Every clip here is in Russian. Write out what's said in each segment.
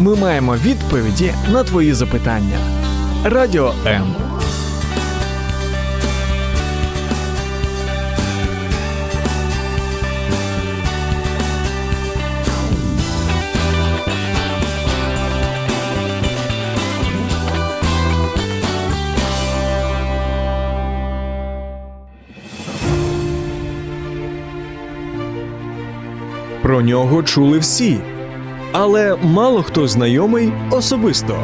Ми маємо відповіді на твої запитання. Радіо М. Про нього чули всі, але мало хто знайомий особисто.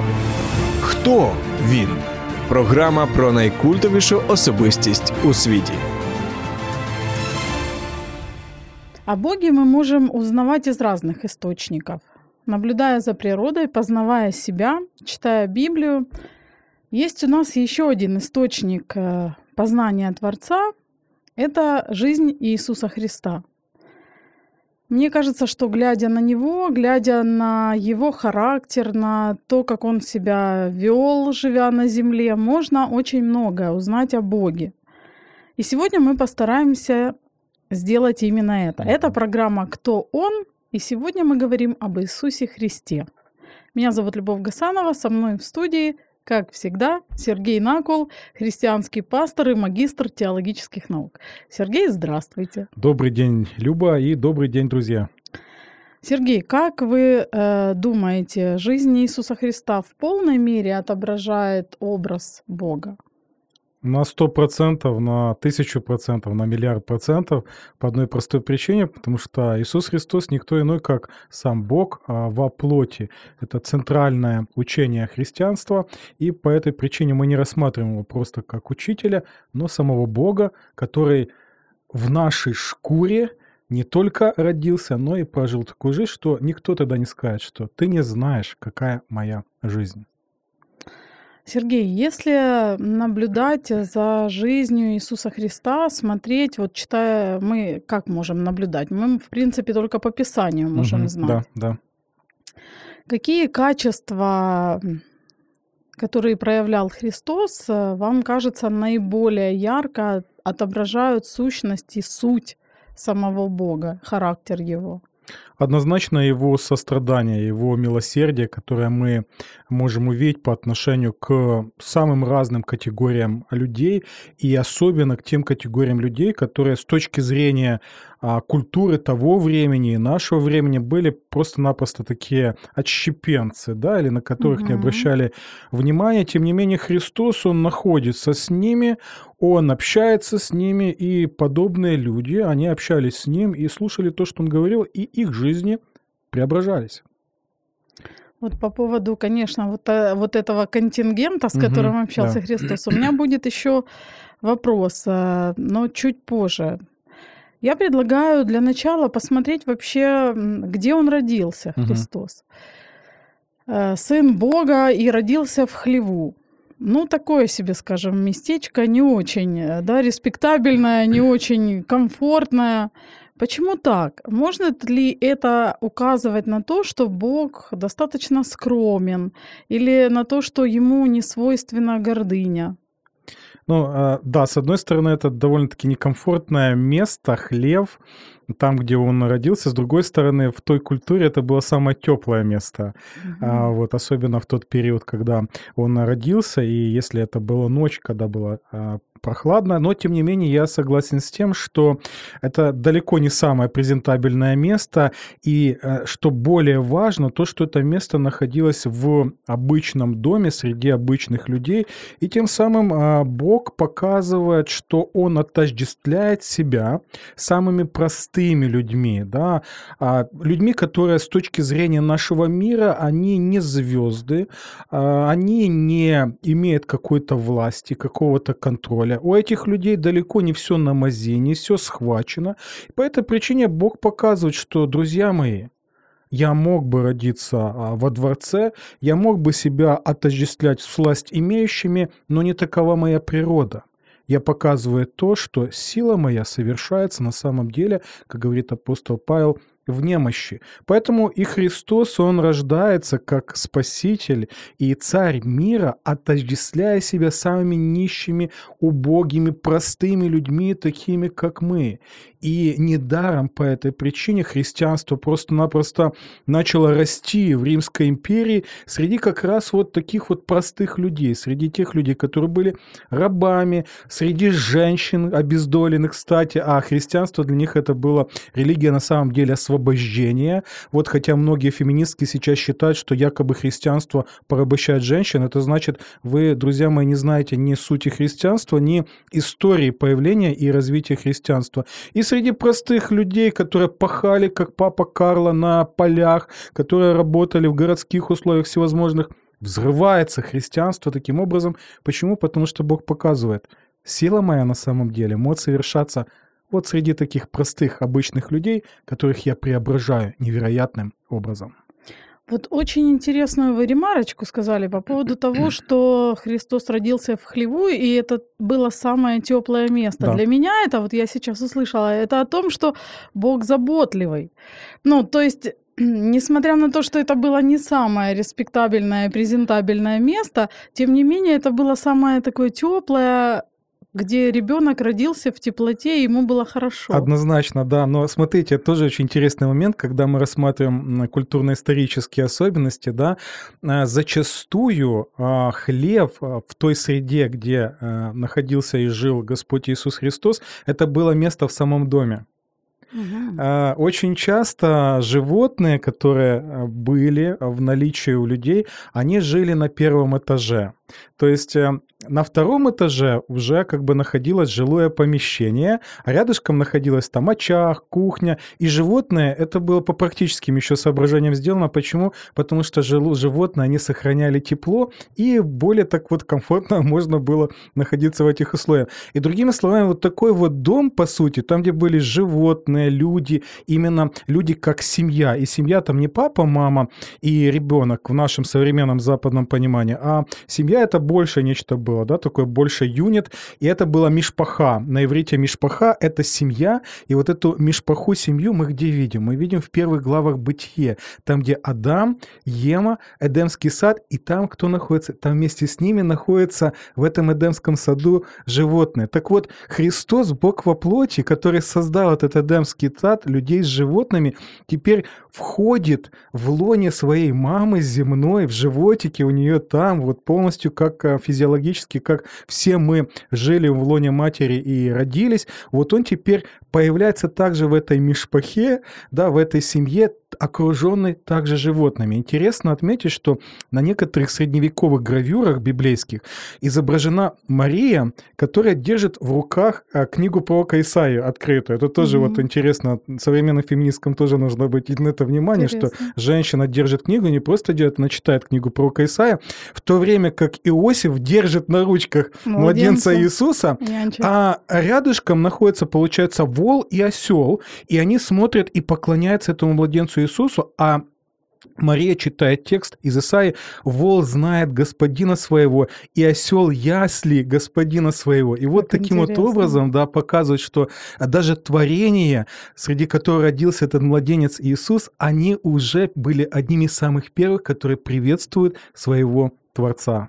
Хто він? Програма про найкультовішу особистість у світі. О Боге мы можем узнавать из разных источников. Наблюдая за природой, познавая себя, читая Библию. Есть у нас еще один источник познания Творца – это жизнь Иисуса Христа. Мне кажется, что глядя на него, глядя на его характер, на то, как он себя вел, живя на земле, можно очень многое узнать о Боге. И сегодня мы постараемся сделать именно это. Это программа «Кто он?», и сегодня мы говорим об Иисусе Христе. Меня зовут Любовь Гасанова, со мной в студии, как всегда, Сергей Накул, христианский пастор и магистр теологических наук. Сергей, здравствуйте. Добрый день, Люба, и добрый день, друзья. Сергей, как вы думаете, жизнь Иисуса Христа в полной мере отображает образ Бога? На 100%, на 1000%, на миллиард процентов по одной простой причине, потому что Иисус Христос никто иной, как сам Бог во плоти. Это центральное учение христианства, и по этой причине мы не рассматриваем его просто как учителя, но самого Бога, который в нашей шкуре не только родился, но и прожил такую жизнь, что никто тогда не скажет, что «ты не знаешь, какая моя жизнь». Сергей, если наблюдать за жизнью Иисуса Христа, смотреть, вот читая, мы как можем наблюдать? Мы, в принципе, только по Писанию можем знать. Да, да. Какие качества, которые проявлял Христос, вам кажется, наиболее ярко отображают сущность и суть самого Бога, характер Его? Однозначно его сострадание, его милосердие, которое мы можем увидеть по отношению к самым разным категориям людей, и особенно к тем категориям людей, которые с точки зрения культуры того времени и нашего времени были просто-напросто такие отщепенцы, да, или на которых не обращали внимания. Тем не менее, Христос, Он находится с ними, Он общается с ними, и подобные люди, они общались с Ним и слушали то, что Он говорил, и их жизни преображались. Вот по поводу, конечно, вот этого контингента, с которым общался Христос, у меня будет еще вопрос, но чуть позже. Я предлагаю для начала посмотреть вообще, где он родился, Христос. Сын Бога и родился в Хлеву. Ну, такое себе, скажем, местечко не очень, да, респектабельное, не очень комфортное. Почему так? Можно ли это указывать на то, что Бог достаточно скромен, или на то, что ему не свойственна гордыня? Ну, да, с одной стороны, это довольно-таки некомфортное место, Хлев, там, где он родился. С другой стороны, в той культуре это было самое теплое место. Вот, особенно в тот период, когда он родился, и если это была ночь, когда было прохладно. Но, тем не менее, я согласен с тем, что это далеко не самое презентабельное место. И, что более важно, то, что это место находилось в обычном доме, среди обычных людей. И тем самым Бог показывает, что Он отождествляет себя самыми простыми людьми. Да? Людьми, которые с точки зрения нашего мира, они не звезды, они не имеют какой-то власти, какого-то контроля. У этих людей далеко не все на мази, не все схвачено. По этой причине Бог показывает, что, друзья мои, я мог бы родиться во дворце, я мог бы себя отождествлять с власть имеющими, но не такова моя природа. Я показываю то, что сила моя совершается на самом деле, как говорит апостол Павел, в немощи. Поэтому и Христос, Он рождается как Спаситель и Царь мира, отождествляя себя самыми нищими, убогими, простыми людьми, такими, как мы. И недаром по этой причине христианство просто-напросто начало расти в Римской империи среди как раз вот таких вот простых людей, среди тех людей, которые были рабами, среди женщин обездоленных, кстати, а христианство для них это была религия на самом деле освобождения. Вот хотя многие феминистки сейчас считают, что якобы христианство порабощает женщин, это значит, вы, друзья мои, не знаете ни сути христианства, ни истории появления и развития христианства. И среди простых людей, которые пахали, как папа Карло, на полях, которые работали в городских условиях всевозможных, взрывается христианство таким образом. Почему? Потому что Бог показывает, сила моя на самом деле может совершаться вот среди таких простых, обычных людей, которых я преображаю невероятным образом. Вот очень интересную вы ремарочку сказали по поводу того, что Христос родился в хлеву, и это было самое теплое место. Да. Для меня это, вот я сейчас услышала, это о том, что Бог заботливый. Ну, то есть, несмотря на то, что это было не самое респектабельное, презентабельное место, тем не менее, это было самое такое теплое, где ребенок родился в теплоте, ему было хорошо. Однозначно, да. Но смотрите, это тоже очень интересный момент, когда мы рассматриваем культурно-исторические особенности, да, зачастую хлев в той среде, где находился и жил Господь Иисус Христос, это было место в самом доме. Очень часто животные, которые были в наличии у людей, они жили на первом этаже. То есть на втором этаже уже как бы находилось жилое помещение, а рядышком находилась там очаг, кухня. И животные, это было по практическим еще соображениям сделано. Почему? Потому что животные, они сохраняли тепло, и более так вот комфортно можно было находиться в этих условиях. И другими словами, вот такой вот дом, по сути, там, где были животные, люди, именно люди как семья. И семья там не папа, мама и ребенок в нашем современном западном понимании, а семья это больше нечто было, да, такое больше юнит, и это была мишпаха. На иврите мишпаха — это семья, и вот эту мишпаху, семью мы где видим? Мы видим в первых главах Бытие, там, где Адам, Ева, Эдемский сад, и там кто находится? Там вместе с ними находятся в этом Эдемском саду животные. Так вот, Христос, Бог во плоти, который создал этот Эдемский сад, людей с животными, теперь входит в лоне своей мамы земной, в животике у нее там, вот полностью как физиологически, как все мы жили в лоне матери и родились, вот он теперь появляется также в этой мишпахе, да, в этой семье, окруженный также животными. Интересно отметить, что на некоторых средневековых гравюрах библейских изображена Мария, которая держит в руках книгу пророка Исаию открытую. Это тоже вот интересно, современным феминисткам тоже нужно обратить на это внимание, что женщина держит книгу, не просто держит, она читает книгу пророка Исаия, в то время как Иосиф держит на ручках младенца Иисуса, а рядышком находится, получается, вол и осел, и они смотрят и поклоняются этому младенцу Иисусу, а Мария читает текст из Исаии: «Вол знает господина своего, и осел ясли господина своего». И вот таким вот образом, да, показывает, что даже творение, среди которого родился этот младенец Иисус, они уже были одними из самых первых, которые приветствуют своего Творца.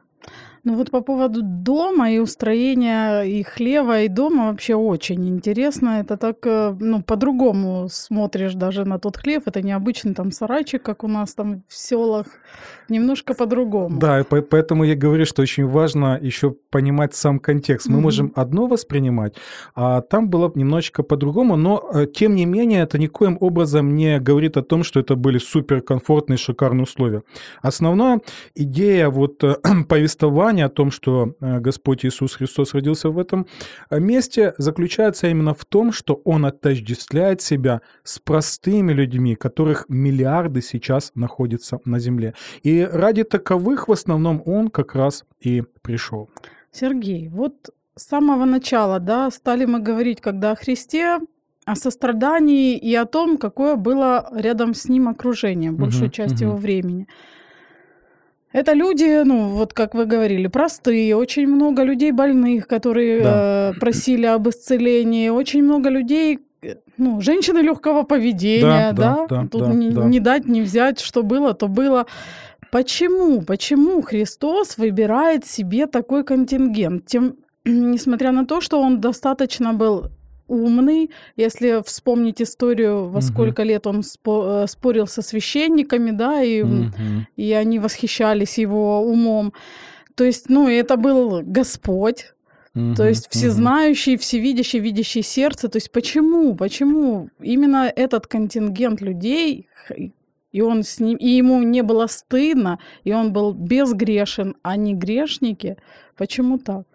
Ну вот по поводу дома и устроения и хлева, и дома вообще очень интересно. Это так, ну, по-другому смотришь даже на тот хлев. Это не обычный там сарайчик, как у нас там в селах. Немножко по-другому. Да, и поэтому я говорю, что очень важно еще понимать сам контекст. Мы можем одно воспринимать, а там было немножечко по-другому, но тем не менее это никоим образом не говорит о том, что это были суперкомфортные, шикарные условия. Основная идея вот повествования о том, что Господь Иисус Христос родился в этом месте, заключается именно в том, что Он отождествляет себя с простыми людьми, которых миллиарды сейчас находятся на земле. И ради таковых в основном Он как раз и пришел. Сергей, вот с самого начала, да, стали мы говорить, когда о Христе, о сострадании и о том, какое было рядом с Ним окружение большую часть его времени. Это люди, ну, вот как вы говорили, простые, очень много людей больных, которые просили об исцелении, очень много людей, ну, женщины легкого поведения, не дать, не взять, что было, то было. Почему Христос выбирает себе такой контингент? Несмотря на то, что Он достаточно был умный. Если вспомнить историю, во сколько лет он спорил со священниками, да, и они восхищались его умом. То есть, ну, это был Господь. То есть всезнающий, всевидящий, видящий сердце. То есть почему? Почему именно этот контингент людей, и он с ним, и ему не было стыдно, и он был безгрешен, а не грешники? Почему так?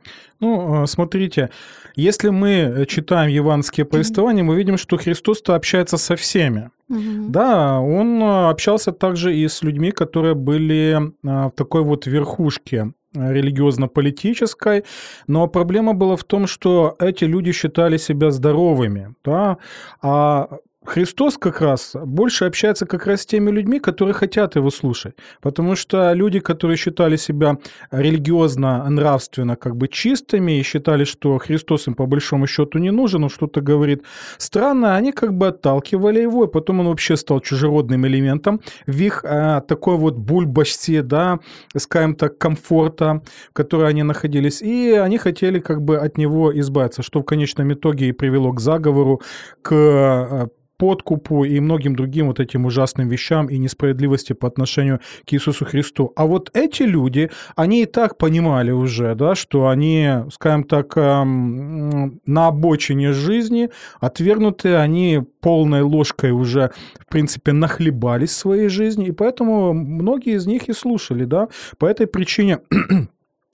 Ну, смотрите, если мы читаем евангельские повествования, мы видим, что Христос-то общается со всеми. Да, он общался также и с людьми, которые были в такой вот верхушке религиозно-политической, но проблема была в том, что эти люди считали себя здоровыми, да? А Христос как раз больше общается как раз с теми людьми, которые хотят его слушать, потому что люди, которые считали себя религиозно-нравственно как бы чистыми и считали, что Христос им по большому счету не нужен, он что-то говорит странно, они как бы отталкивали его, и потом он вообще стал чужеродным элементом в их такой вот бульбашке, да, скажем так, комфорта, в которой они находились, и они хотели как бы от него избавиться, что в конечном итоге и привело к заговору, к подкупу и многим другим вот этим ужасным вещам и несправедливости по отношению к Иисусу Христу. А вот эти люди, они и так понимали уже, да, что они, скажем так, на обочине жизни, отвергнутые, они полной ложкой уже, в принципе, нахлебались в своей жизни, и поэтому многие из них и слушали, да, по этой причине...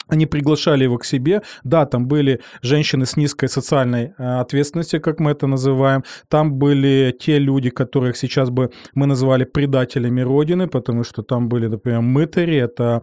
Они приглашали его к себе. Да, там были женщины с низкой социальной ответственностью, как мы это называем. Там были те люди, которых сейчас бы мы называли предателями Родины, потому что там были, например, мытари, это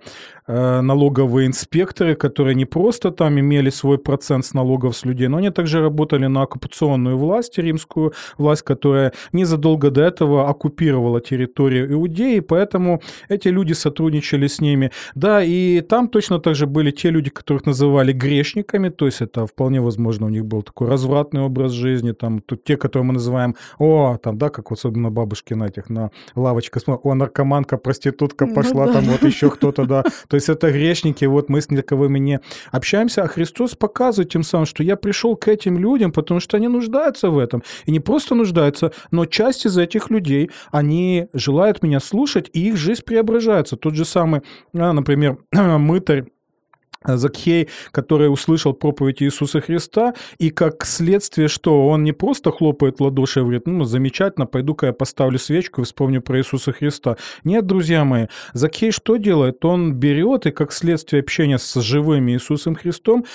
налоговые инспекторы, которые не просто там имели свой процент с налогов с людей, но они также работали на оккупационную власть, римскую власть, которая незадолго до этого оккупировала территорию Иудеи, поэтому эти люди сотрудничали с ними. Да, и там точно так же были те люди, которых называли грешниками, то есть это вполне возможно у них был такой развратный образ жизни, там тут те, которые мы называем, о, там, да, как особенно бабушки на этих, на лавочках, о, наркоманка, проститутка пошла, ну, да, там вот еще кто-то, да, то есть это грешники, вот мы с таковыми не общаемся, а Христос показывает тем самым, что я пришел к этим людям, потому что они нуждаются в этом, и не просто нуждаются, но часть из этих людей, они желают меня слушать, и их жизнь преображается. Тот же самый, например, мытарь Закхей, который услышал проповедь Иисуса Христа, и как следствие, что он не просто хлопает в ладоши и говорит, ну, замечательно, пойду-ка я поставлю свечку и вспомню про Иисуса Христа. Нет, друзья мои, Закхей что делает? Он берет и как следствие общения с живым Иисусом Христом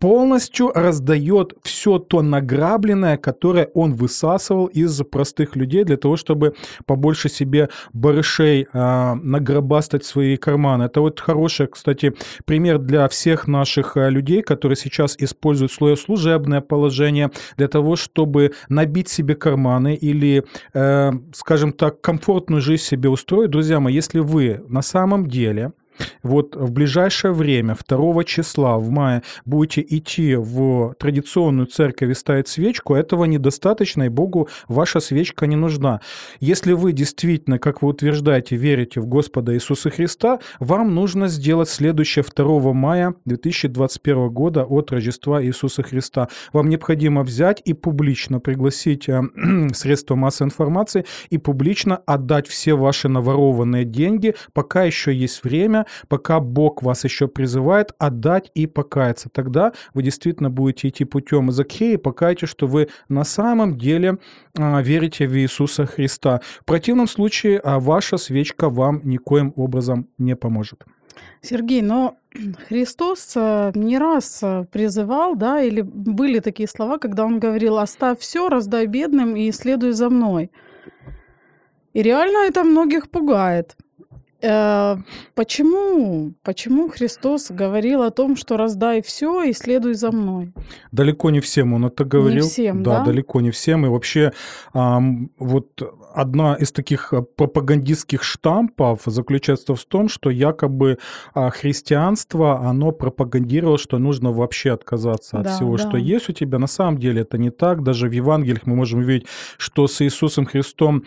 полностью раздает все то награбленное, которое он высасывал из простых людей для того, чтобы побольше себе барышей награбастать в свои карманы. Это вот хороший, кстати, пример для всех наших людей, которые сейчас используют свое служебное положение для того, чтобы набить себе карманы или, скажем так, комфортную жизнь себе устроить. Друзья мои, если вы на самом деле... Вот в ближайшее время, 2 числа в мае, будете идти в традиционную церковь и ставить свечку, этого недостаточно, и Богу ваша свечка не нужна. Если вы действительно, как вы утверждаете, верите в Господа Иисуса Христа, вам нужно сделать следующее 2 мая 2021 года от Рождества Иисуса Христа. Вам необходимо взять и публично пригласить средства массовой информации и публично отдать все ваши наворованные деньги, пока еще есть время, пока Бог вас еще призывает отдать и покаяться. Тогда вы действительно будете идти путем Закхея и покайтесь, что вы на самом деле верите в Иисуса Христа. В противном случае ваша свечка вам никоим образом не поможет. Сергей, но Христос не раз призывал, да, или были такие слова, когда он говорил: «Оставь все, раздай бедным и следуй за мной». И реально это многих пугает. Почему Христос говорил о том, что раздай все и следуй за мной? Далеко не всем он это говорил. Не всем, да? Далеко не всем. И вообще вот одна из таких пропагандистских штампов заключается в том, что якобы христианство, оно пропагандировало, что нужно вообще отказаться от всего, что есть у тебя. На самом деле это не так. Даже в Евангелиях мы можем увидеть, что с Иисусом Христом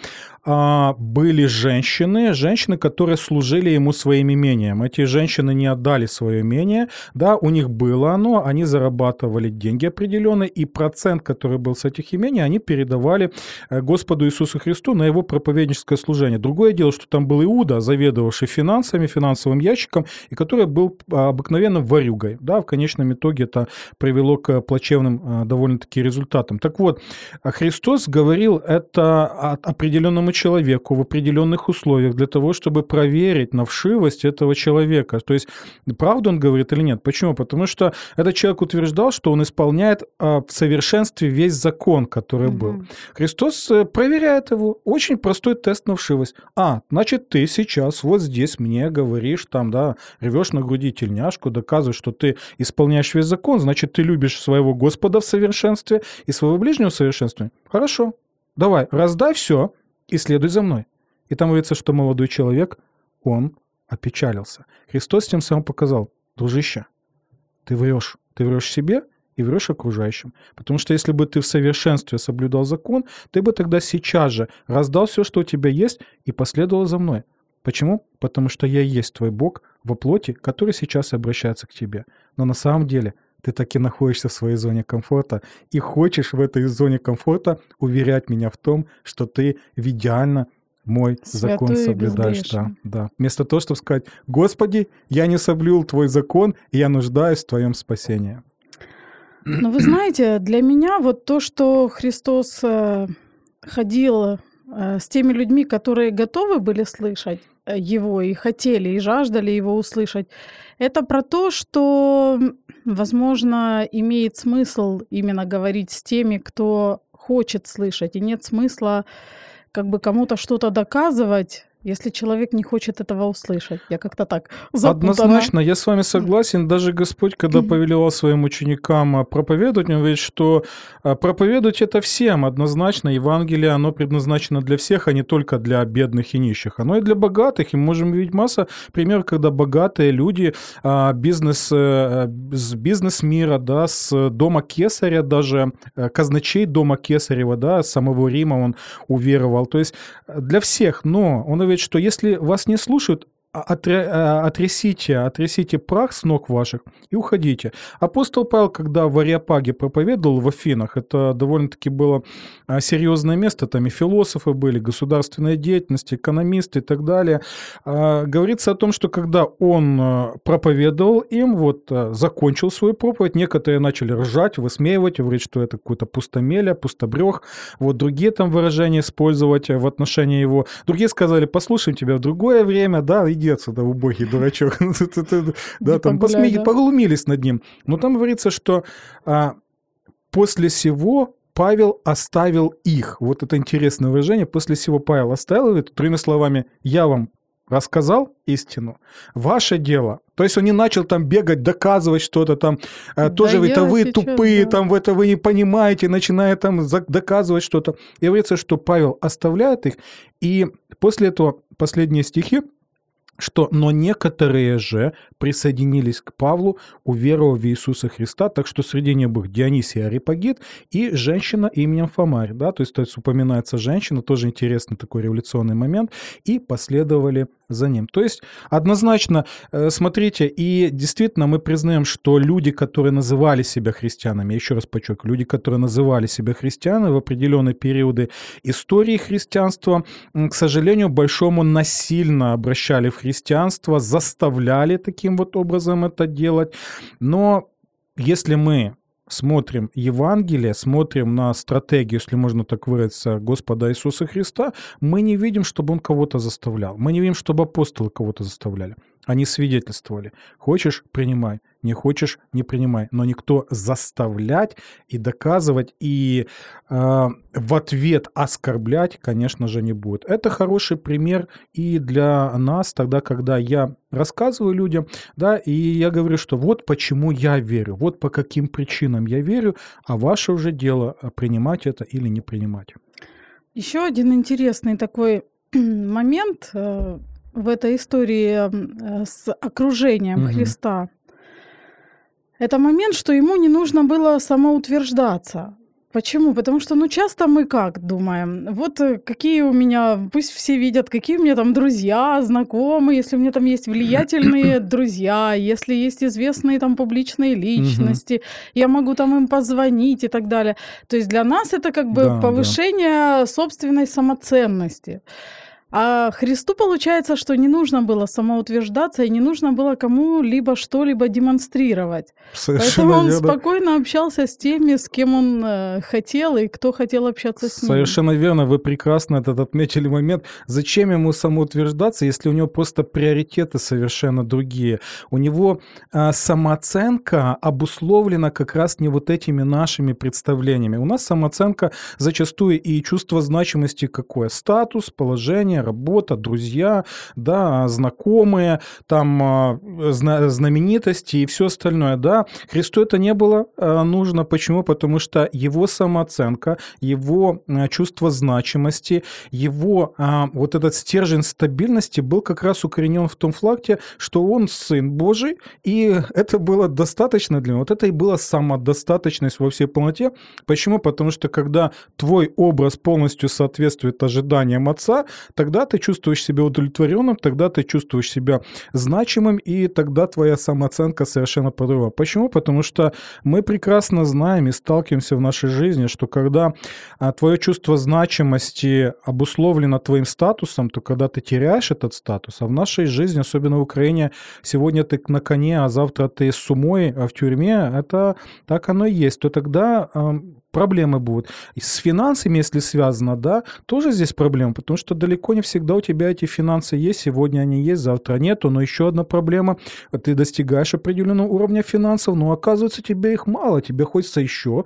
были женщины, которые служили ему своим имением. Эти женщины не отдали свое имение, да, у них было оно, они зарабатывали деньги определенные, и процент, который был с этих имений, они передавали Господу Иисусу Христу на его проповедническое служение. Другое дело, что там был Иуда, заведовавший финансами, финансовым ящиком, и который был обыкновенным ворюгой. Да, в конечном итоге это привело к плачевным довольно-таки результатам. Так вот, Христос говорил это определенному человеку в определенных условиях для того, чтобы проверить на вшивость этого человека. То есть, правду он говорит или нет? Почему? Потому что этот человек утверждал, что он исполняет в совершенстве весь закон, который был. Христос проверяет его. Очень простой тест на вшивость. А, значит, ты сейчас вот здесь мне говоришь, там, да, рвешь на груди тельняшку, доказываешь, что ты исполняешь весь закон, значит, ты любишь своего Господа в совершенстве и своего ближнего в совершенстве. Хорошо, давай, раздай все и следуй за мной. И там говорится, что молодой человек, он опечалился. Христос тем самым показал: дружище, ты врешь себе и врешь окружающим. Потому что если бы ты в совершенстве соблюдал закон, ты бы тогда сейчас же раздал все, что у тебя есть, и последовал за мной. Почему? Потому что я есть твой Бог во плоти, который сейчас обращается к тебе. Но на самом деле ты так и находишься в своей зоне комфорта и хочешь в этой зоне комфорта уверять меня в том, что ты в идеально мой закон соблюдаешь. Да, да. Вместо того, чтобы сказать: Господи, я не соблюл твой закон, и я нуждаюсь в твоем спасении. Но вы знаете, для меня вот то, что Христос ходил с теми людьми, которые готовы были слышать его и хотели, и жаждали его услышать, это про то, что, возможно, имеет смысл именно говорить с теми, кто хочет слышать, и нет смысла как бы кому-то что-то доказывать, если человек не хочет этого услышать. Я как-то так запутана. Однозначно, я с вами согласен. Даже Господь, когда повелевал своим ученикам проповедовать, он говорит, что проповедовать это всем. Однозначно, Евангелие, оно предназначено для всех, а не только для бедных и нищих. Оно и для богатых. И мы можем видеть массу примеров, когда богатые люди, бизнес мира, да, с дома Кесаря, даже казначей дома Кесарева, да, с самого Рима он уверовал. То есть для всех. Но он говорит, что если вас не слушают, отрясите прах с ног ваших и уходите. Апостол Павел, когда в Ареопаге проповедовал в Афинах, это довольно-таки было серьезное место, там и философы были, государственная деятельность, экономисты и так далее. Говорится о том, что когда он проповедовал им, вот закончил свою проповедь, некоторые начали ржать, высмеивать, говорить, что это какое-то пустомелье, пустобрех, вот другие там выражения использовать в отношении его. Другие сказали: послушаем тебя в другое время, да, и иди отсюда, убогий дурачок. Да, там поглумились над ним. Но там говорится, что после сего Павел оставил их. Вот это интересное выражение. После сего Павел оставил их. Другими словами, я вам рассказал истину. Ваше дело. То есть он не начал там бегать, доказывать что-то там. Тоже это вы тупые, там это вы не понимаете, начиная там доказывать что-то. И говорится, что Павел оставляет их. И после этого последние стихи, что «но некоторые же присоединились к Павлу, уверовав в Иисуса Христа», так что среди них был Дионисий Ареопагит и женщина именем Фомарь. Да? То есть упоминается женщина, тоже интересный такой революционный момент, и последовали за ним. То есть однозначно, смотрите, и действительно мы признаем, что люди, которые называли себя христианами, я еще раз подчеркиваю, люди, которые называли себя христианами в определенные периоды истории христианства, к сожалению, большому насильно обращали в христианство, заставляли таким вот образом это делать. Но если мы смотрим Евангелие, смотрим на стратегию, если можно так выразиться, Господа Иисуса Христа, мы не видим, чтобы он кого-то заставлял. Мы не видим, чтобы апостолы кого-то заставляли. Они свидетельствовали. Хочешь – принимай, не хочешь – не принимай. Но никто заставлять и доказывать, и в ответ оскорблять, конечно же, не будет. Это хороший пример и для нас, тогда, когда я рассказываю людям, да, и я говорю, что вот почему я верю, вот по каким причинам я верю, а ваше уже дело – принимать это или не принимать. Еще один интересный такой момент – в этой истории с окружением Христа. Это момент, что ему не нужно было самоутверждаться. Почему? Потому что, часто мы как думаем? Вот какие у меня, пусть все видят, какие у меня там друзья, знакомые, если у меня там есть влиятельные друзья, если есть известные там публичные личности, я могу там им позвонить и так далее. То есть для нас это как бы повышение собственной самоценности. А Христу получается, что не нужно было самоутверждаться и не нужно было кому-либо что-либо демонстрировать. Совершенно поэтому он спокойно общался с теми, с кем он хотел и кто хотел общаться с ним. Совершенно верно, вы прекрасно этот отметили момент. Зачем ему самоутверждаться, если у него просто приоритеты совершенно другие? У него самооценка обусловлена как раз не вот этими нашими представлениями. У нас самооценка зачастую и чувство значимости какое? Статус, положение, работа, друзья, да, знакомые, там, знаменитости и все остальное. Да. Христу это не было нужно. Почему? Потому что его самооценка, его чувство значимости, его вот этот стержень стабильности был как раз укоренен в том факте, что он Сын Божий, и это было достаточно для него. Вот это и была самодостаточность во всей полноте. Почему? Потому что когда твой образ полностью соответствует ожиданиям Отца, тогда ты чувствуешь себя удовлетворенным, тогда ты чувствуешь себя значимым, и тогда твоя самооценка совершенно подрывается. Почему? Потому что мы прекрасно знаем и сталкиваемся в нашей жизни, что когда твое чувство значимости обусловлено твоим статусом, то когда ты теряешь этот статус, а в нашей жизни, особенно в Украине, сегодня ты на коне, а завтра ты с умой, а в тюрьме, это так оно и есть, то тогда проблемы будут. И с финансами, если связано, да, тоже здесь проблема, потому что далеко не всегда у тебя эти финансы есть, сегодня они есть, завтра нету, но еще одна проблема, ты достигаешь определенного уровня финансов, но оказывается тебе их мало, тебе хочется еще,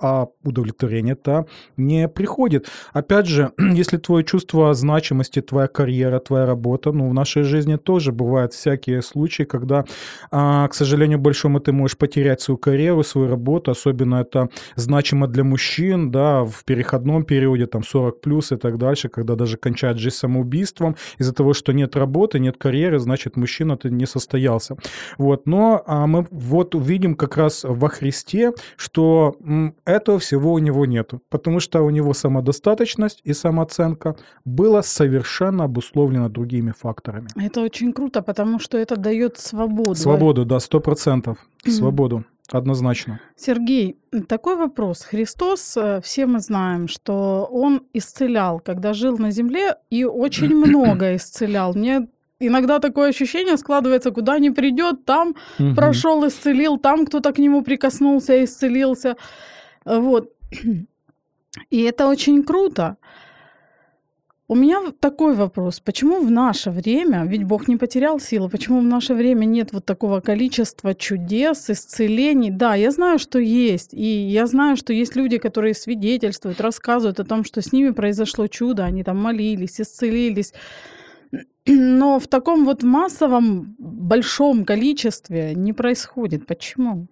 а удовлетворение-то не приходит. Опять же, если твое чувство значимости, твоя карьера, твоя работа, в нашей жизни тоже бывают всякие случаи, когда, к сожалению, большому ты можешь потерять свою карьеру, свою работу, особенно это значимо для мужчин, да, в переходном периоде, там, 40+, и так дальше, когда даже кончают жизнь самоубийством из-за того, что нет работы, нет карьеры, значит, мужчина ты не состоялся. Вот. Но мы вот увидим как раз во Христе, что этого всего у него нет, потому что у него самодостаточность и самооценка была совершенно обусловлена другими факторами. Это очень круто, потому что это дает свободу. Свободу, да, 100%. Свободу. Однозначно. Сергей, такой вопрос. Христос, все мы знаем, что Он исцелял, когда жил на земле, и очень много исцелял. Мне иногда такое ощущение складывается, куда ни придет, там прошел, исцелил, там кто-то к нему прикоснулся, исцелился. Вот. И это очень круто. У меня такой вопрос. Почему в наше время, ведь Бог не потерял силы, почему в наше время нет вот такого количества чудес, исцелений? Да, я знаю, что есть. И я знаю, что есть люди, которые свидетельствуют, рассказывают о том, что с ними произошло чудо. Они там молились, исцелились. Но в таком вот массовом, большом количестве не происходит. Почему?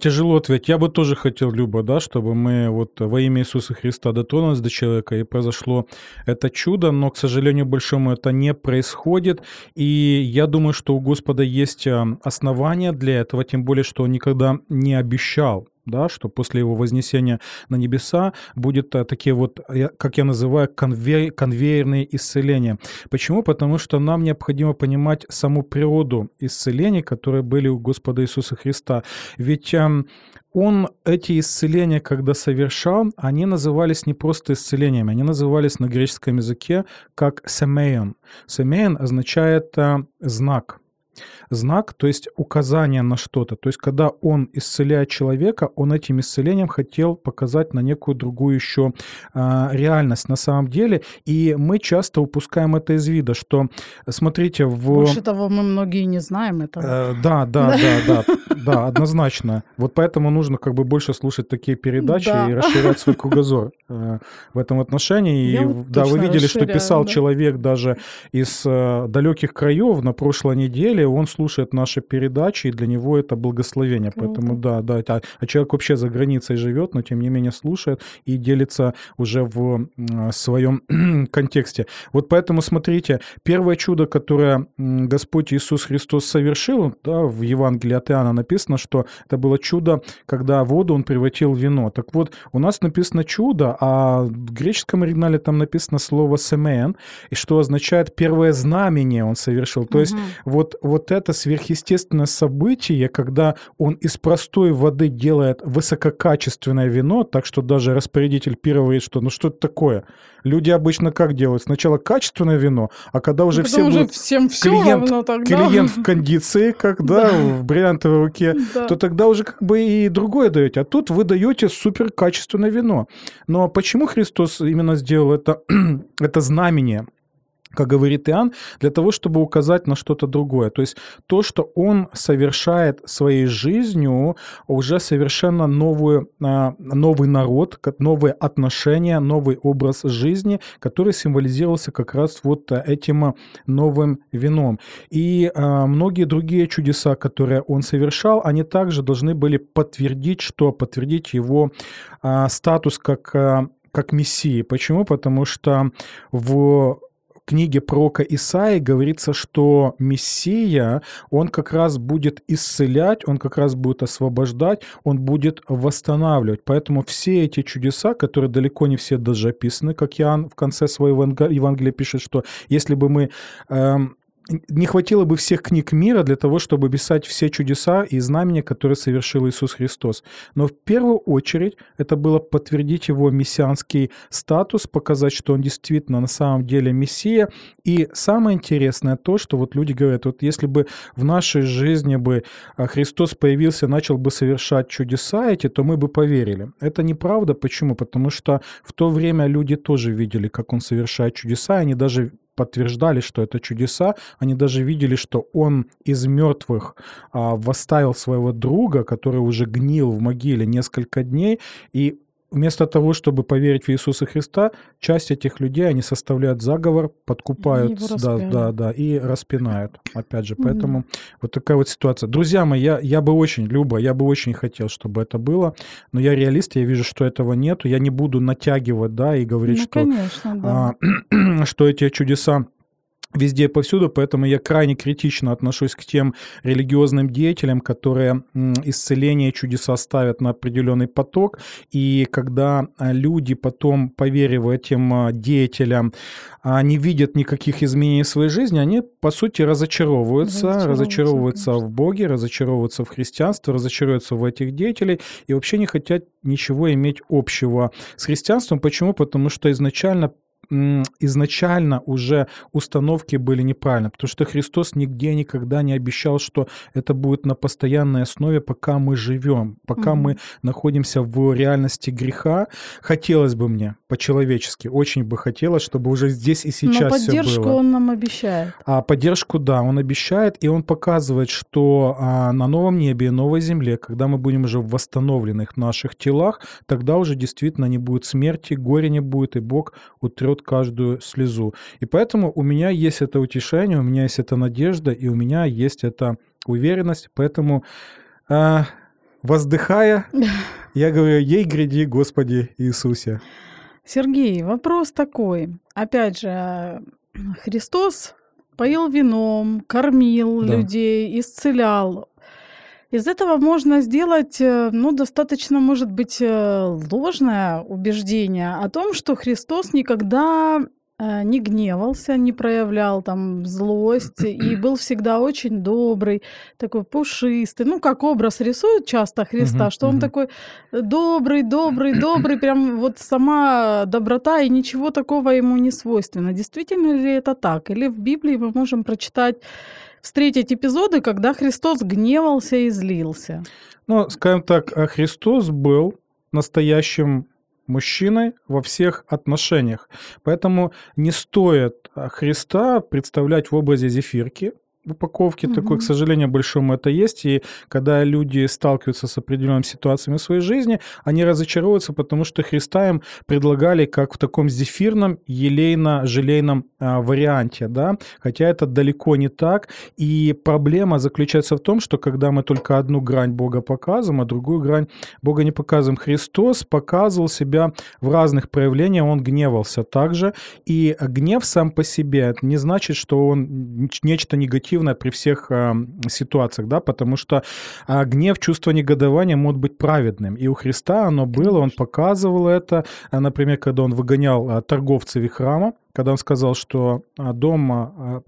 Тяжело ответить. Я бы тоже хотел, Люба, да, чтобы мы вот во имя Иисуса Христа дотронулись до человека, и произошло это чудо, но, к сожалению, большому это не происходит. И я думаю, что у Господа есть основания для этого, тем более, что Он никогда не обещал, да, что после его вознесения на небеса будут такие вот, как я называю, конвейерные исцеления. Почему? Потому что нам необходимо понимать саму природу исцелений, которые были у Господа Иисуса Христа. Ведь Он эти исцеления, когда совершал, они назывались не просто исцелениями, они назывались на греческом языке как «семейон». «Семейон» означает «знак». Знак, то есть указание на что-то. То есть, когда он исцеляет человека, он этим исцелением хотел показать на некую другую еще реальность на самом деле. И мы часто упускаем это из вида, что, смотрите, больше того, мы многие не знаем этого. Да, однозначно. Вот поэтому нужно как бы больше слушать такие передачи и расширять свой кругозор в этом отношении. И, да, вы видели, что писал человек даже из далеких краев на прошлой неделе, далее он слушает наши передачи, и для него это благословение. Круто. Поэтому да. А человек вообще за границей живет, но тем не менее слушает и делится уже в своем контексте. Вот поэтому, смотрите, первое чудо, которое Господь Иисус Христос совершил, да, в Евангелии от Иоанна написано, что это было чудо, когда воду он превратил в вино. Так вот, у нас написано чудо, а в греческом оригинале там написано слово «семеен», что означает первое знамение он совершил. То есть вот это сверхъестественное событие, когда он из простой воды делает высококачественное вино, так что даже распорядитель пира говорит, что ну что это такое? Люди обычно как делают? Сначала качественное вино, а когда уже все будут... Всем клиент, все равно, клиент в кондиции, когда в бриллиантовой руке, то тогда уже как бы и другое даете. А тут вы даете суперкачественное вино. Но почему Христос именно сделал это знамение, как говорит Иоанн, для того, чтобы указать на что-то другое. То есть то, что он совершает своей жизнью, уже совершенно новый народ, новые отношения, новый образ жизни, который символизировался как раз вот этим новым вином. И многие другие чудеса, которые он совершал, они также должны были подтвердить его статус как мессии. Почему? Потому что в книге пророка Исаии говорится, что Мессия, он как раз будет исцелять, он как раз будет освобождать, он будет восстанавливать. Поэтому все эти чудеса, которые далеко не все даже описаны, как Иоанн в конце своего Евангелия пишет, что если бы мы... не хватило бы всех книг мира для того, чтобы описать все чудеса и знамения, которые совершил Иисус Христос. Но в первую очередь это было подтвердить его мессианский статус, показать, что он действительно на самом деле мессия. И самое интересное то, что вот люди говорят, вот если бы в нашей жизни бы Христос появился, начал бы совершать чудеса эти, то мы бы поверили. Это неправда. Почему? Потому что в то время люди тоже видели, как он совершает чудеса, и они даже подтверждали, что это чудеса, они даже видели, что он из мертвых восставил своего друга, который уже гнил в могиле несколько дней, и вместо того, чтобы поверить в Иисуса Христа, часть этих людей, они составляют заговор, подкупают и распинают. Опять же, поэтому вот такая вот ситуация. Друзья мои, я бы очень хотел, чтобы это было, но я реалист, я вижу, что этого нету, я не буду натягивать, и говорить, что эти чудеса везде и повсюду, поэтому я крайне критично отношусь к тем религиозным деятелям, которые исцеление, чудеса ставят на определенный поток, и когда люди потом, поверив этим деятелям, не видят никаких изменений в своей жизни, они, по сути, разочаровываются в Боге, разочаровываются в христианстве, разочаровываются в этих деятелей и вообще не хотят ничего иметь общего с христианством. Почему? Потому что изначально уже установки были неправильны, потому что Христос нигде никогда не обещал, что это будет на постоянной основе, пока мы живем, пока мы находимся в реальности греха. Хотелось бы мне, по-человечески, очень бы хотелось, чтобы уже здесь и сейчас все было. Но поддержку он нам обещает. А поддержку, да, он обещает, и он показывает, что на новом небе и новой земле, когда мы будем уже в восстановленных наших телах, тогда уже действительно не будет смерти, горя не будет, и Бог утрет каждую слезу. И поэтому у меня есть это утешение, у меня есть эта надежда, и у меня есть эта уверенность. Поэтому, воздыхая, я говорю: «Ей гряди, Господи Иисусе». Сергей, вопрос такой. Опять же, Христос поил вином, кормил людей, исцелял. Из этого можно сделать, достаточно, может быть, ложное убеждение о том, что Христос никогда не гневался, не проявлял злость и был всегда очень добрый, такой пушистый. Как образ рисуют часто Христа, что он такой добрый, прям вот сама доброта, и ничего такого ему не свойственно. Действительно ли это так? Или в Библии мы можем встретить эпизоды, когда Христос гневался и злился? Скажем так, Христос был настоящим мужчиной во всех отношениях. Поэтому не стоит Христа представлять в образе зефирки, в упаковке такой, к сожалению, большому это есть. И когда люди сталкиваются с определенными ситуациями в своей жизни, они разочаровываются, потому что Христа им предлагали как в таком зефирном, елейно-желейном варианте. Да? Хотя это далеко не так. И проблема заключается в том, что когда мы только одну грань Бога показываем, а другую грань Бога не показываем. Христос показывал себя в разных проявлениях, он гневался также. И гнев сам по себе, это не значит, что он нечто негативное при всех ситуациях, да, потому что гнев, чувство негодования может быть праведным. И у Христа оно было, он показывал это, например, когда он выгонял торговцев из храма, когда он сказал, что дом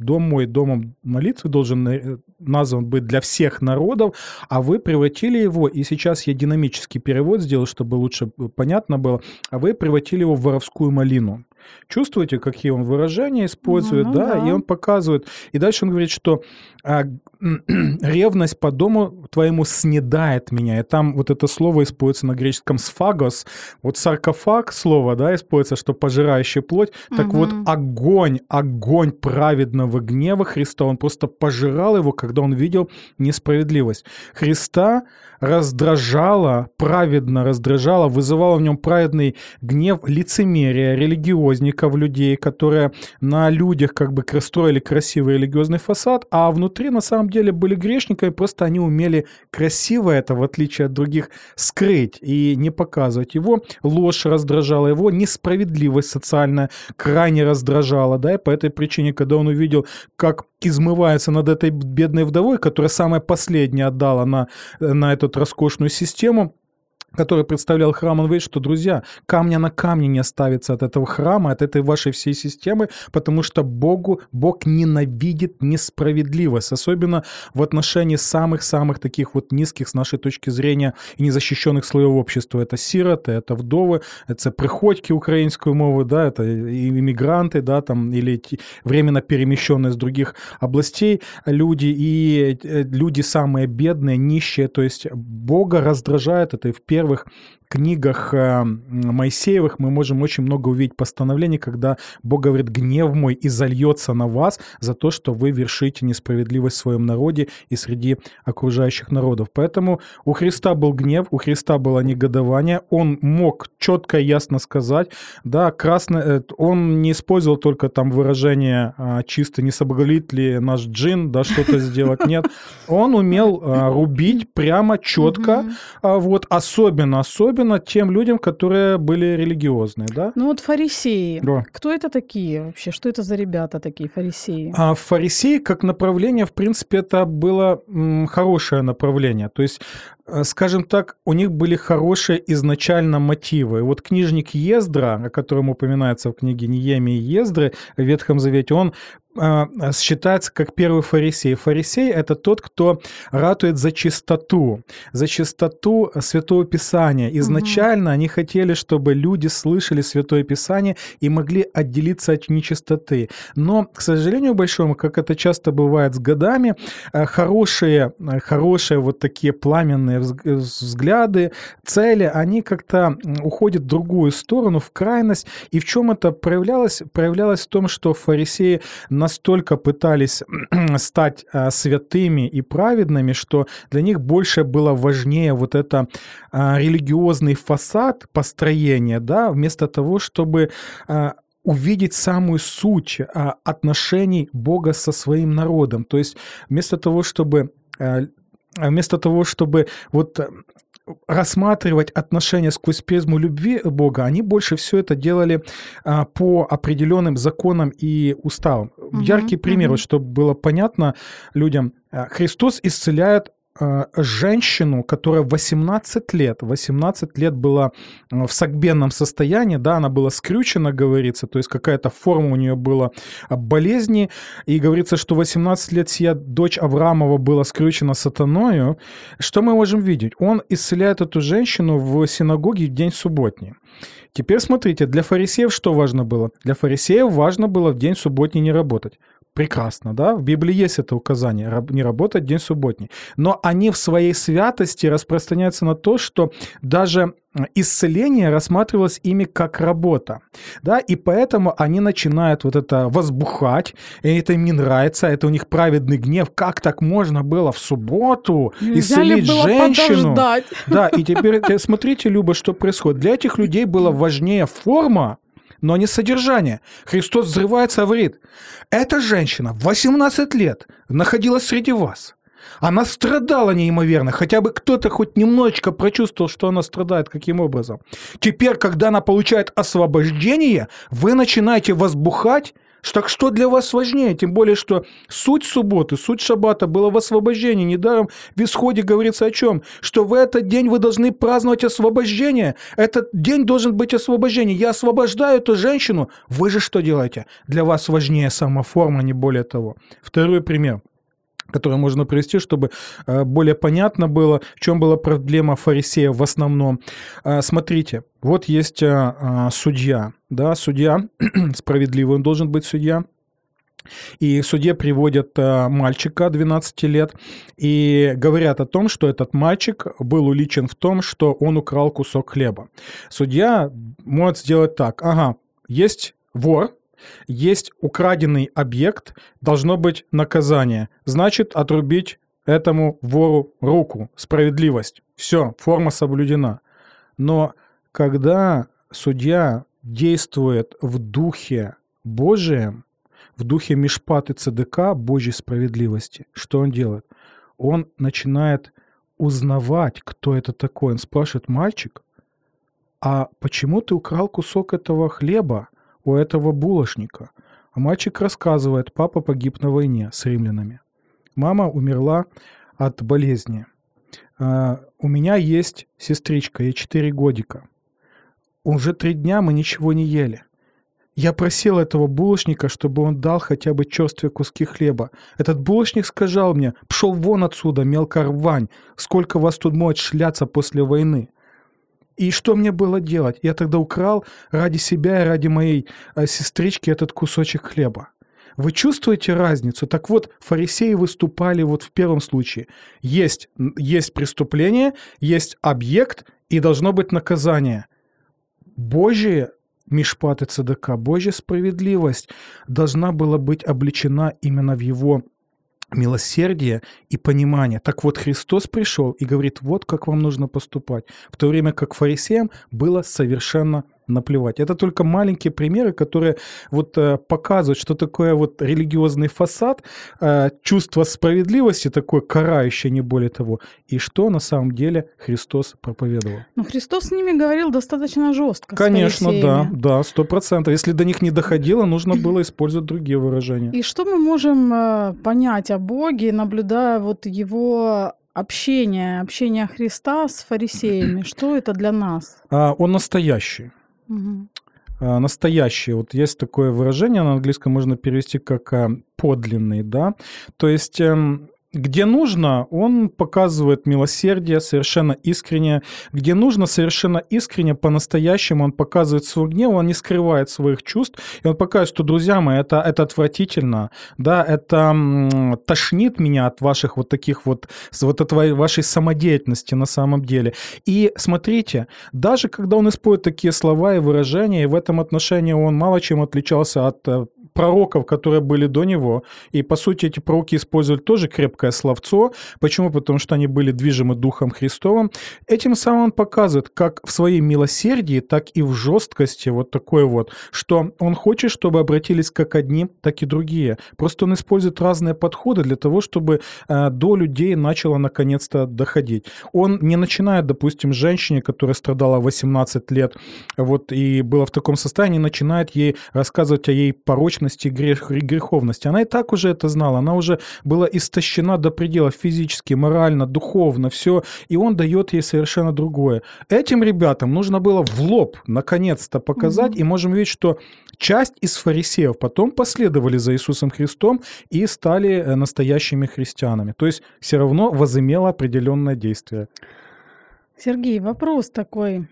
мой домом молитвы должен назван быть для всех народов, а вы превратили его, и сейчас я динамический перевод сделал, чтобы лучше понятно было, а вы превратили его в воровскую малину. Чувствуете, какие он выражения использует, да, и он показывает. И дальше он говорит, что ревность по дому твоему снедает меня. И там вот это слово используется на греческом сфагос, вот саркофаг слово, да, используется, что пожирающая плоть. Так вот огонь праведного гнева Христа, он просто пожирал его, когда он видел несправедливость. Христа раздражало, праведно раздражало, вызывало в нем праведный гнев лицемерие, религиозность, людей, которые на людях как бы строили красивый религиозный фасад, а внутри на самом деле были грешниками, просто они умели красиво это, в отличие от других, скрыть и не показывать его. Ложь раздражала его, несправедливость социальная крайне раздражала, да, и по этой причине, когда он увидел, как измывается над этой бедной вдовой, которая самая последняя отдала на эту роскошную систему, который представлял храм, он говорит, что, друзья, камня на камне не оставится от этого храма, от этой вашей всей системы, потому что Бог ненавидит несправедливость, особенно в отношении самых-самых таких вот низких с нашей точки зрения и незащищенных слоев общества. Это сироты, это вдовы, это приходьки украинскую мову, да, это иммигранты, да, там, или временно перемещенные с других областей люди, и люди самые бедные, нищие, то есть Бога раздражает это. И в первых книгах Моисеевых мы можем очень много увидеть постановлений, когда Бог говорит: гнев мой и зальется на вас за то, что вы вершите несправедливость в своем народе и среди окружающих народов. Поэтому у Христа был гнев, у Христа было негодование, он мог четко и ясно сказать, да, он не использовал только там выражение чисто, не соблаговолит ли наш джин, да, что-то сделать, нет. Он умел рубить прямо четко, вот, особенно тем людям, которые были религиозные, да? Ну вот фарисеи. Да. Кто это такие вообще? Что это за ребята такие, фарисеи? Фарисеи как направление, в принципе, это было хорошее направление. То есть, скажем так, у них были хорошие изначально мотивы. Вот книжник Ездра, о котором упоминается в книге Неемии и Ездры в Ветхом Завете, он считается как первый фарисей. Фарисей – это тот, кто ратует за чистоту Святого Писания. Изначально они хотели, чтобы люди слышали Святое Писание и могли отделиться от нечистоты. Но, к сожалению большому, как это часто бывает с годами, хорошие вот такие пламенные взгляды, цели, они как-то уходят в другую сторону, в крайность. И в чем это проявлялось? Проявлялось в том, что фарисеи настолько пытались стать святыми и праведными, что для них больше было важнее вот это религиозный фасад построения, да, вместо того, чтобы увидеть самую суть отношений Бога со своим народом. То есть вместо того, чтобы вот рассматривать отношения сквозь призму любви Бога, они больше все это делали по определенным законам и уставам. Яркий пример, вот, чтобы было понятно людям. Христос исцеляет женщину, которая 18 лет была в согбенном состоянии, да, она была скрючена, говорится, то есть какая-то форма у нее была болезни, и говорится, что 18 лет сия дочь Авраамова была скрючена сатаною. Что мы можем видеть? Он исцеляет эту женщину в синагоге в день субботний. Теперь смотрите, для фарисеев что важно было? Для фарисеев важно было в день субботний не работать. прекрасно, да? В Библии есть это указание, не работать день субботний. Но они в своей святости распространяются на то, что даже исцеление рассматривалось ими как работа, да? И поэтому они начинают вот это возбухать, и это им не нравится, это у них праведный гнев, как так можно было в субботу исцелить женщину? Подождать. Да, и теперь смотрите, Люба, что происходит. Для этих людей была важнее форма, но не содержание. Христос взрывается и говорит: эта женщина 18 лет находилась среди вас. Она страдала неимоверно. Хотя бы кто-то хоть немножечко прочувствовал, что она страдает, каким образом. Теперь, когда она получает освобождение, вы начинаете возбухать. Так что для вас важнее? Тем более, что суть субботы, суть шаббата была в освобождении. Недаром в Исходе говорится о чем? Что в этот день вы должны праздновать освобождение. Этот день должен быть освобождение. Я освобождаю эту женщину. Вы же что делаете? Для вас важнее сама форма, не более того. Второй пример, которое можно привести, чтобы более понятно было, в чем была проблема фарисеев в основном. Смотрите, вот есть судья, да, судья справедливый, он должен быть судья. И в суде приводят мальчика 12 лет и говорят о том, что этот мальчик был уличен в том, что он украл кусок хлеба. Судья может сделать так: ага, есть вор, есть украденный объект, должно быть наказание. Значит, отрубить этому вору руку. Справедливость. Все, форма соблюдена. Но когда судья действует в Духе Божием, в Духе Мишпат и Цедека, Божьей справедливости, что он делает? Он начинает узнавать, кто это такой. Он спрашивает: мальчик, а почему ты украл кусок этого хлеба у этого булочника? А мальчик рассказывает: папа погиб на войне с римлянами. Мама умерла от болезни. У меня есть сестричка, ей 4 годика. Уже 3 дня мы ничего не ели. Я просил этого булочника, чтобы он дал хотя бы черствые куски хлеба. Этот булочник сказал мне: пшел вон отсюда, мелкая рвань, сколько вас тут может шляться после войны. И что мне было делать? Я тогда украл ради себя и ради моей сестрички этот кусочек хлеба. Вы чувствуете разницу? Так вот, фарисеи выступали вот в первом случае. Есть преступление, есть объект, и должно быть наказание. Божие мишпат и цедека, Божья справедливость должна была быть облечена именно в его милосердие и понимание. Так вот, Христос пришел и говорит: вот как вам нужно поступать, в то время как фарисеям было совершенно наплевать. Это только маленькие примеры, которые вот показывают, что такое вот религиозный фасад, чувство справедливости, такое карающее, не более того, и что на самом деле Христос проповедовал. Но Христос с ними говорил достаточно жестко. Конечно, да, 100%. Если до них не доходило, нужно было использовать другие выражения. И что мы можем понять о Боге, наблюдая вот его общение Христа с фарисеями? Что это для нас? Он настоящий. Угу. Настоящий. Вот есть такое выражение, на английском можно перевести как подлинный, да. То есть где нужно, он показывает милосердие совершенно искренне. Где нужно, совершенно искренне, по-настоящему он показывает свой гнев, он не скрывает своих чувств. И он показывает, что, друзья мои, это отвратительно, да, это тошнит меня от ваших вот таких вот от вашей самодеятельности на самом деле. И смотрите, даже когда он использует такие слова и выражения, и в этом отношении он мало чем отличался от пророков, которые были до него. И, по сути, эти пророки использовали тоже крепкое словцо. Почему? Потому что они были движимы Духом Христовым. Этим самым он показывает, как в своем милосердии, так и в жесткости вот такой вот, что он хочет, чтобы обратились как одни, так и другие. Просто он использует разные подходы для того, чтобы до людей начало наконец-то доходить. Он не начинает, допустим, женщине, которая страдала 18 лет вот, и была в таком состоянии, начинает ей рассказывать о ей порочности, греховности. Она и так уже это знала, она уже была истощена до предела физически, морально, духовно, все, и он дает ей совершенно другое. Этим ребятам нужно было в лоб наконец-то показать, и можем видеть, что часть из фарисеев потом последовали за Иисусом Христом и стали настоящими христианами. То есть все равно возымело определенное действие. Сергей, вопрос такой.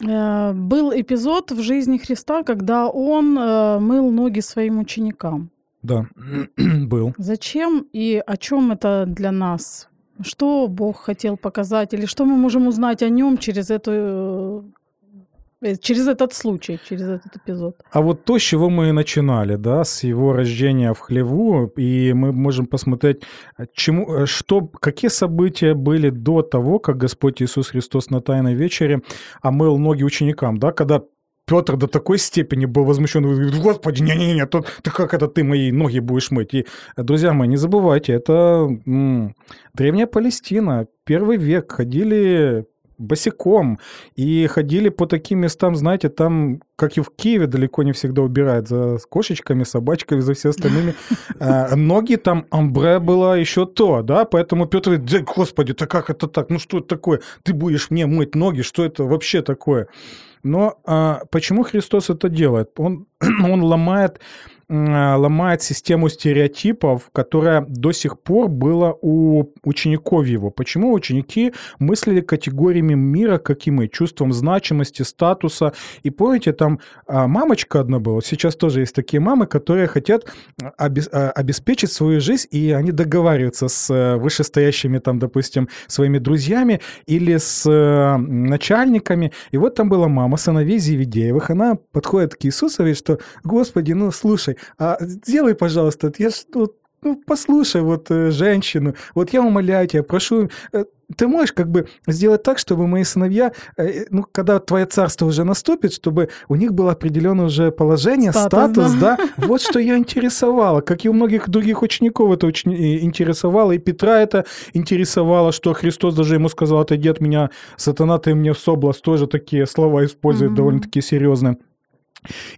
Был эпизод в жизни Христа, когда он мыл ноги своим ученикам. Да, был. Зачем и о чем это для нас? Что Бог хотел показать? Или что мы можем узнать о Нем через этот случай, через этот эпизод? А вот то, с чего мы начинали, да, с его рождения в хлеву, и мы можем посмотреть, какие события были до того, как Господь Иисус Христос на Тайной вечере омыл ноги ученикам, да, когда Петр до такой степени был возмущен, говорит: «Господи, не-не-не, как это ты мои ноги будешь мыть?» И, друзья мои, не забывайте, это древняя Палестина, 1 век, ходили босиком и ходили по таким местам, знаете, там, как и в Киеве, далеко не всегда убирают за кошечками, собачками, за все остальными. Ноги там амбре было еще то, да, поэтому Петр говорит: «Господи, да как это так? Ну что это такое? Ты будешь мне мыть ноги? Что это вообще такое?» Но почему Христос это делает? Он ломает систему стереотипов, которая до сих пор была у учеников его. Почему ученики мыслили категориями мира, как и мы, чувством значимости, статуса. И помните, там мамочка одна была, сейчас тоже есть такие мамы, которые хотят обеспечить свою жизнь, и они договариваются с вышестоящими, там, допустим, своими друзьями или с начальниками. И вот там была мама сыновей Зеведеевых, она подходит к Иисусу и говорит, что: «Господи, ну слушай, а сделай, пожалуйста, послушай вот женщину, вот я умоляю тебя, прошу, ты можешь как бы сделать так, чтобы мои сыновья, ну, когда твое царство уже наступит, чтобы у них было определенное уже положение, статус, да? Вот что ее интересовало, как и у многих других учеников это очень интересовало, и Петра это интересовало, что Христос даже ему сказал: «Отойди от меня, сатана, ты мне в соблазн», тоже такие слова использует довольно-таки серьезные.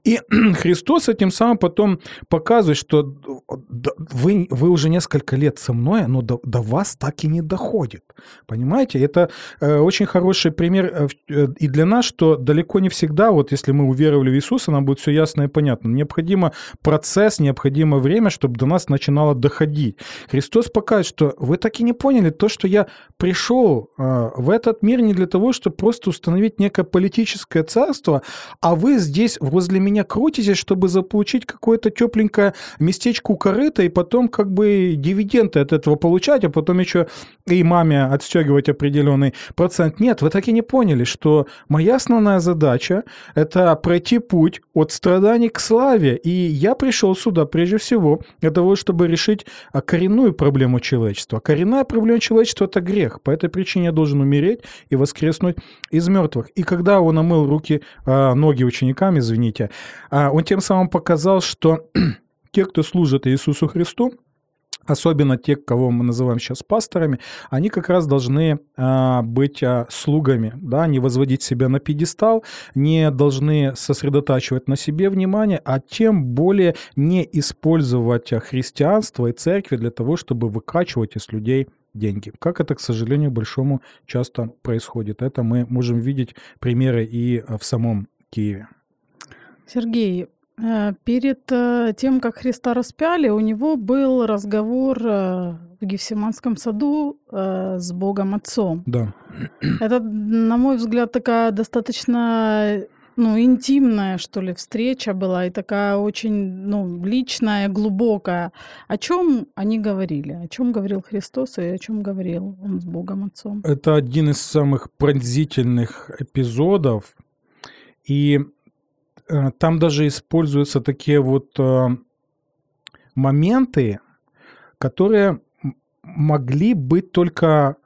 И Христос этим самым потом показывает, что вы уже несколько лет со мной, но до вас так и не доходит. Понимаете? Это очень хороший пример и для нас, что далеко не всегда, вот если мы уверовали в Иисуса, нам будет все ясно и понятно. Необходимо процесс, необходимо время, чтобы до нас начинало доходить. Христос показывает, что вы так и не поняли то, что я пришел в этот мир не для того, чтобы просто установить некое политическое царство, а вы здесь возле меня крутитесь, чтобы заполучить какое-то тепленькое местечко у корыта и потом как бы дивиденды от этого получать, а потом еще и маме отстегивать определенный процент. Нет, вы так и не поняли, что моя основная задача – это пройти путь от страданий к славе. И я пришел сюда прежде всего для того, чтобы решить коренную проблему человечества. Коренная проблема человечества – это грех. По этой причине я должен умереть и воскреснуть из мертвых. И когда он омыл ноги ученикам, извините, он тем самым показал, что те, кто служит Иисусу Христу, особенно те, кого мы называем сейчас пасторами, они как раз должны быть слугами, да, не возводить себя на пьедестал, не должны сосредотачивать на себе внимание, а тем более не использовать христианство и церкви для того, чтобы выкачивать из людей деньги. Как это, к сожалению, большому часто происходит. Это мы можем видеть примеры и в самом Киеве. Сергей, перед тем, как Христа распяли, у него был разговор в Гефсиманском саду с Богом Отцом. Да. Это, на мой взгляд, такая достаточно интимная, что ли, встреча была, и такая очень личная, глубокая. О чем они говорили? О чем говорил Христос и о чем говорил он с Богом Отцом? Это один из самых пронзительных эпизодов. И там даже используются такие вот моменты, которые могли быть только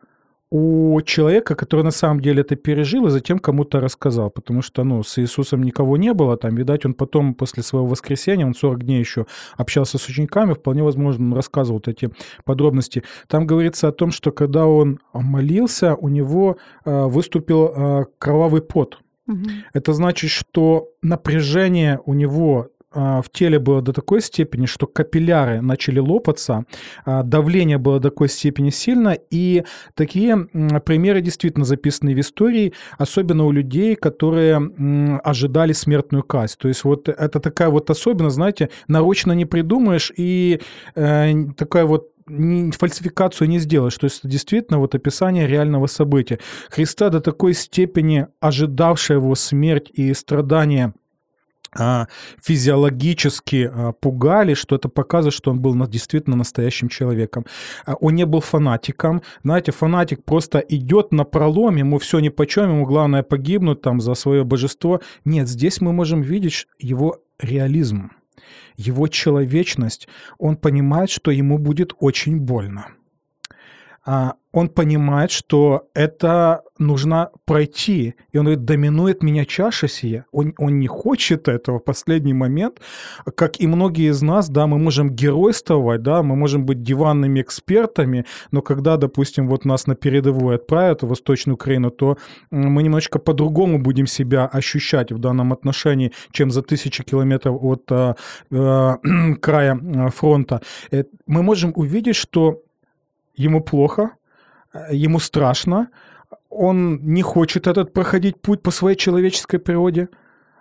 у человека, который на самом деле это пережил и затем кому-то рассказал, потому что, с Иисусом никого не было, там, видать, он потом, после своего воскресения, он 40 дней еще общался с учениками, вполне возможно, он рассказывал эти подробности. Там говорится о том, что когда он молился, у него выступил кровавый пот. Это значит, что напряжение у него в теле было до такой степени, что капилляры начали лопаться, давление было до такой степени сильно, и такие примеры действительно записаны в истории, особенно у людей, которые ожидали смертную казнь. То есть вот это такая вот особенность, знаете, нарочно не придумаешь, и такая вот фальсификацию не сделаешь. То есть это действительно вот описание реального события. Христа до такой степени ожидавшая его смерть и страдания физиологически пугали, что это показывает, что он был действительно настоящим человеком. Он не был фанатиком. Знаете, фанатик просто идет на пролом, ему все нипочем, ему главное погибнуть там за свое божество. Нет, здесь мы можем видеть его реализм, его человечность. Он понимает, что ему будет очень больно. Он понимает, что это нужно пройти. И он говорит, доминует меня чаша сия. Он не хочет этого в последний момент. Как и многие из нас, да, мы можем геройствовать, да, мы можем быть диванными экспертами, но когда, допустим, вот нас на передовую отправят в Восточную Украину, то мы немножечко по-другому будем себя ощущать в данном отношении, чем за 1000 километров от края фронта. Мы можем увидеть, что ему плохо, ему страшно, он не хочет этот проходить путь по своей человеческой природе.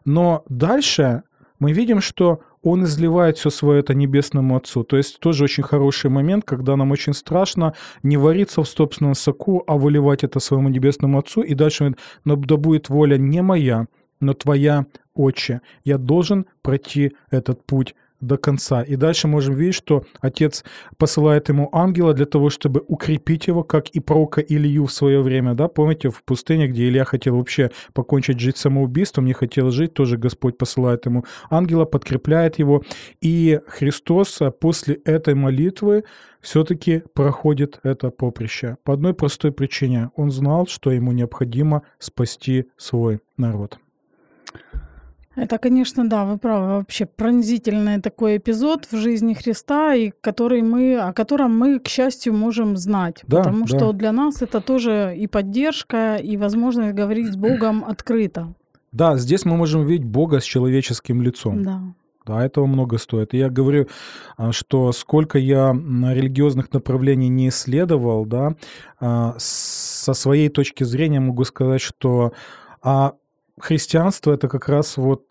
Но дальше мы видим, что он изливает все свое это небесному Отцу. То есть тоже очень хороший момент, когда нам очень страшно не вариться в собственном соку, а выливать это своему небесному Отцу. И дальше он говорит, но да будет воля не моя, но твоя, Отче. Я должен пройти этот путь до конца. И дальше можем видеть, что Отец посылает ему ангела для того, чтобы укрепить его, как и пророка Илью в свое время. Да? Помните, в пустыне, где Илья хотел вообще покончить жизнь самоубийством, не хотел жить, тоже Господь посылает ему ангела, подкрепляет его. И Христос после этой молитвы все-таки проходит это поприще. По одной простой причине. Он знал, что ему необходимо спасти свой народ. Это, конечно, да, вы правы, вообще пронзительный такой эпизод в жизни Христа, и который о котором мы, к счастью, можем знать. Да, потому что для нас это тоже и поддержка, и возможность говорить с Богом открыто. Да, здесь мы можем видеть Бога с человеческим лицом. Да. Да, этого много стоит. Я говорю, что сколько я религиозных направлений не исследовал, да, со своей точки зрения могу сказать, что... Христианство — это как раз вот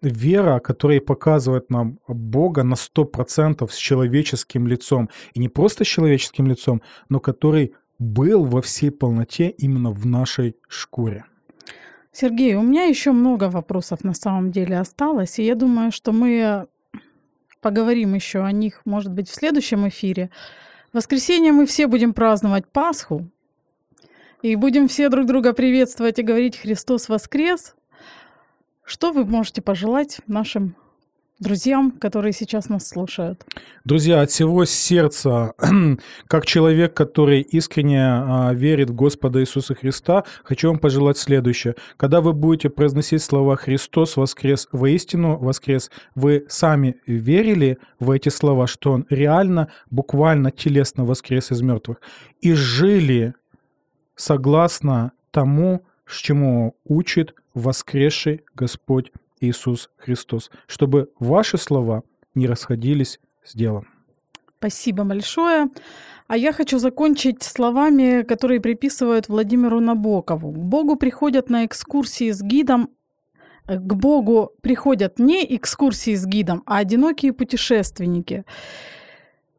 вера, которая показывает нам Бога на 100% с человеческим лицом. И не просто с человеческим лицом, но который был во всей полноте именно в нашей шкуре. Сергей, у меня еще много вопросов на самом деле осталось, и я думаю, что мы поговорим еще о них, может быть, в следующем эфире. В воскресенье мы все будем праздновать Пасху. И будем все друг друга приветствовать и говорить «Христос воскрес!». Что вы можете пожелать нашим друзьям, которые сейчас нас слушают? Друзья, от всего сердца, как человек, который искренне верит в Господа Иисуса Христа, хочу вам пожелать следующее. Когда вы будете произносить слова «Христос воскрес!», «Воистину воскрес!», вы сами верили в эти слова, что Он реально, буквально, телесно воскрес из мертвых, и жили согласно тому, чему учит воскресший Господь Иисус Христос, чтобы ваши слова не расходились с делом. Спасибо большое. А я хочу закончить словами, которые приписывают Владимиру Набокову. К Богу приходят не экскурсии с гидом, а одинокие путешественники.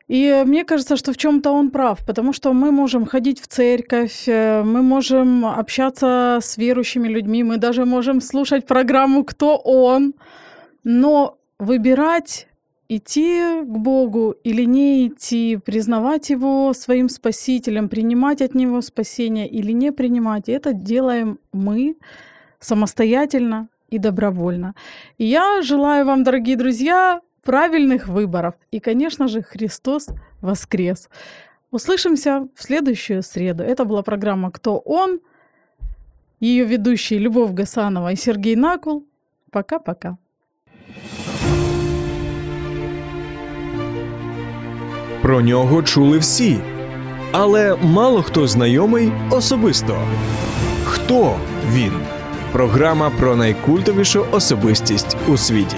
И мне кажется, что в чем-то он прав, потому что мы можем ходить в церковь, мы можем общаться с верующими людьми, мы даже можем слушать программу «Кто он?», но выбирать, идти к Богу или не идти, признавать Его своим Спасителем, принимать от Него спасение или не принимать, это делаем мы самостоятельно и добровольно. И я желаю вам, дорогие друзья, правильных выборов. И, конечно же, Христос воскрес. Услышимся в следующую среду. Это была программа «Кто он?». Ее ведущие Любовь Гасанова и Сергей Накул. Пока-пока. Про нього чули всі, але мало хто знайомий особисто. Хто він? Програма про найкультовішу особистість у світі.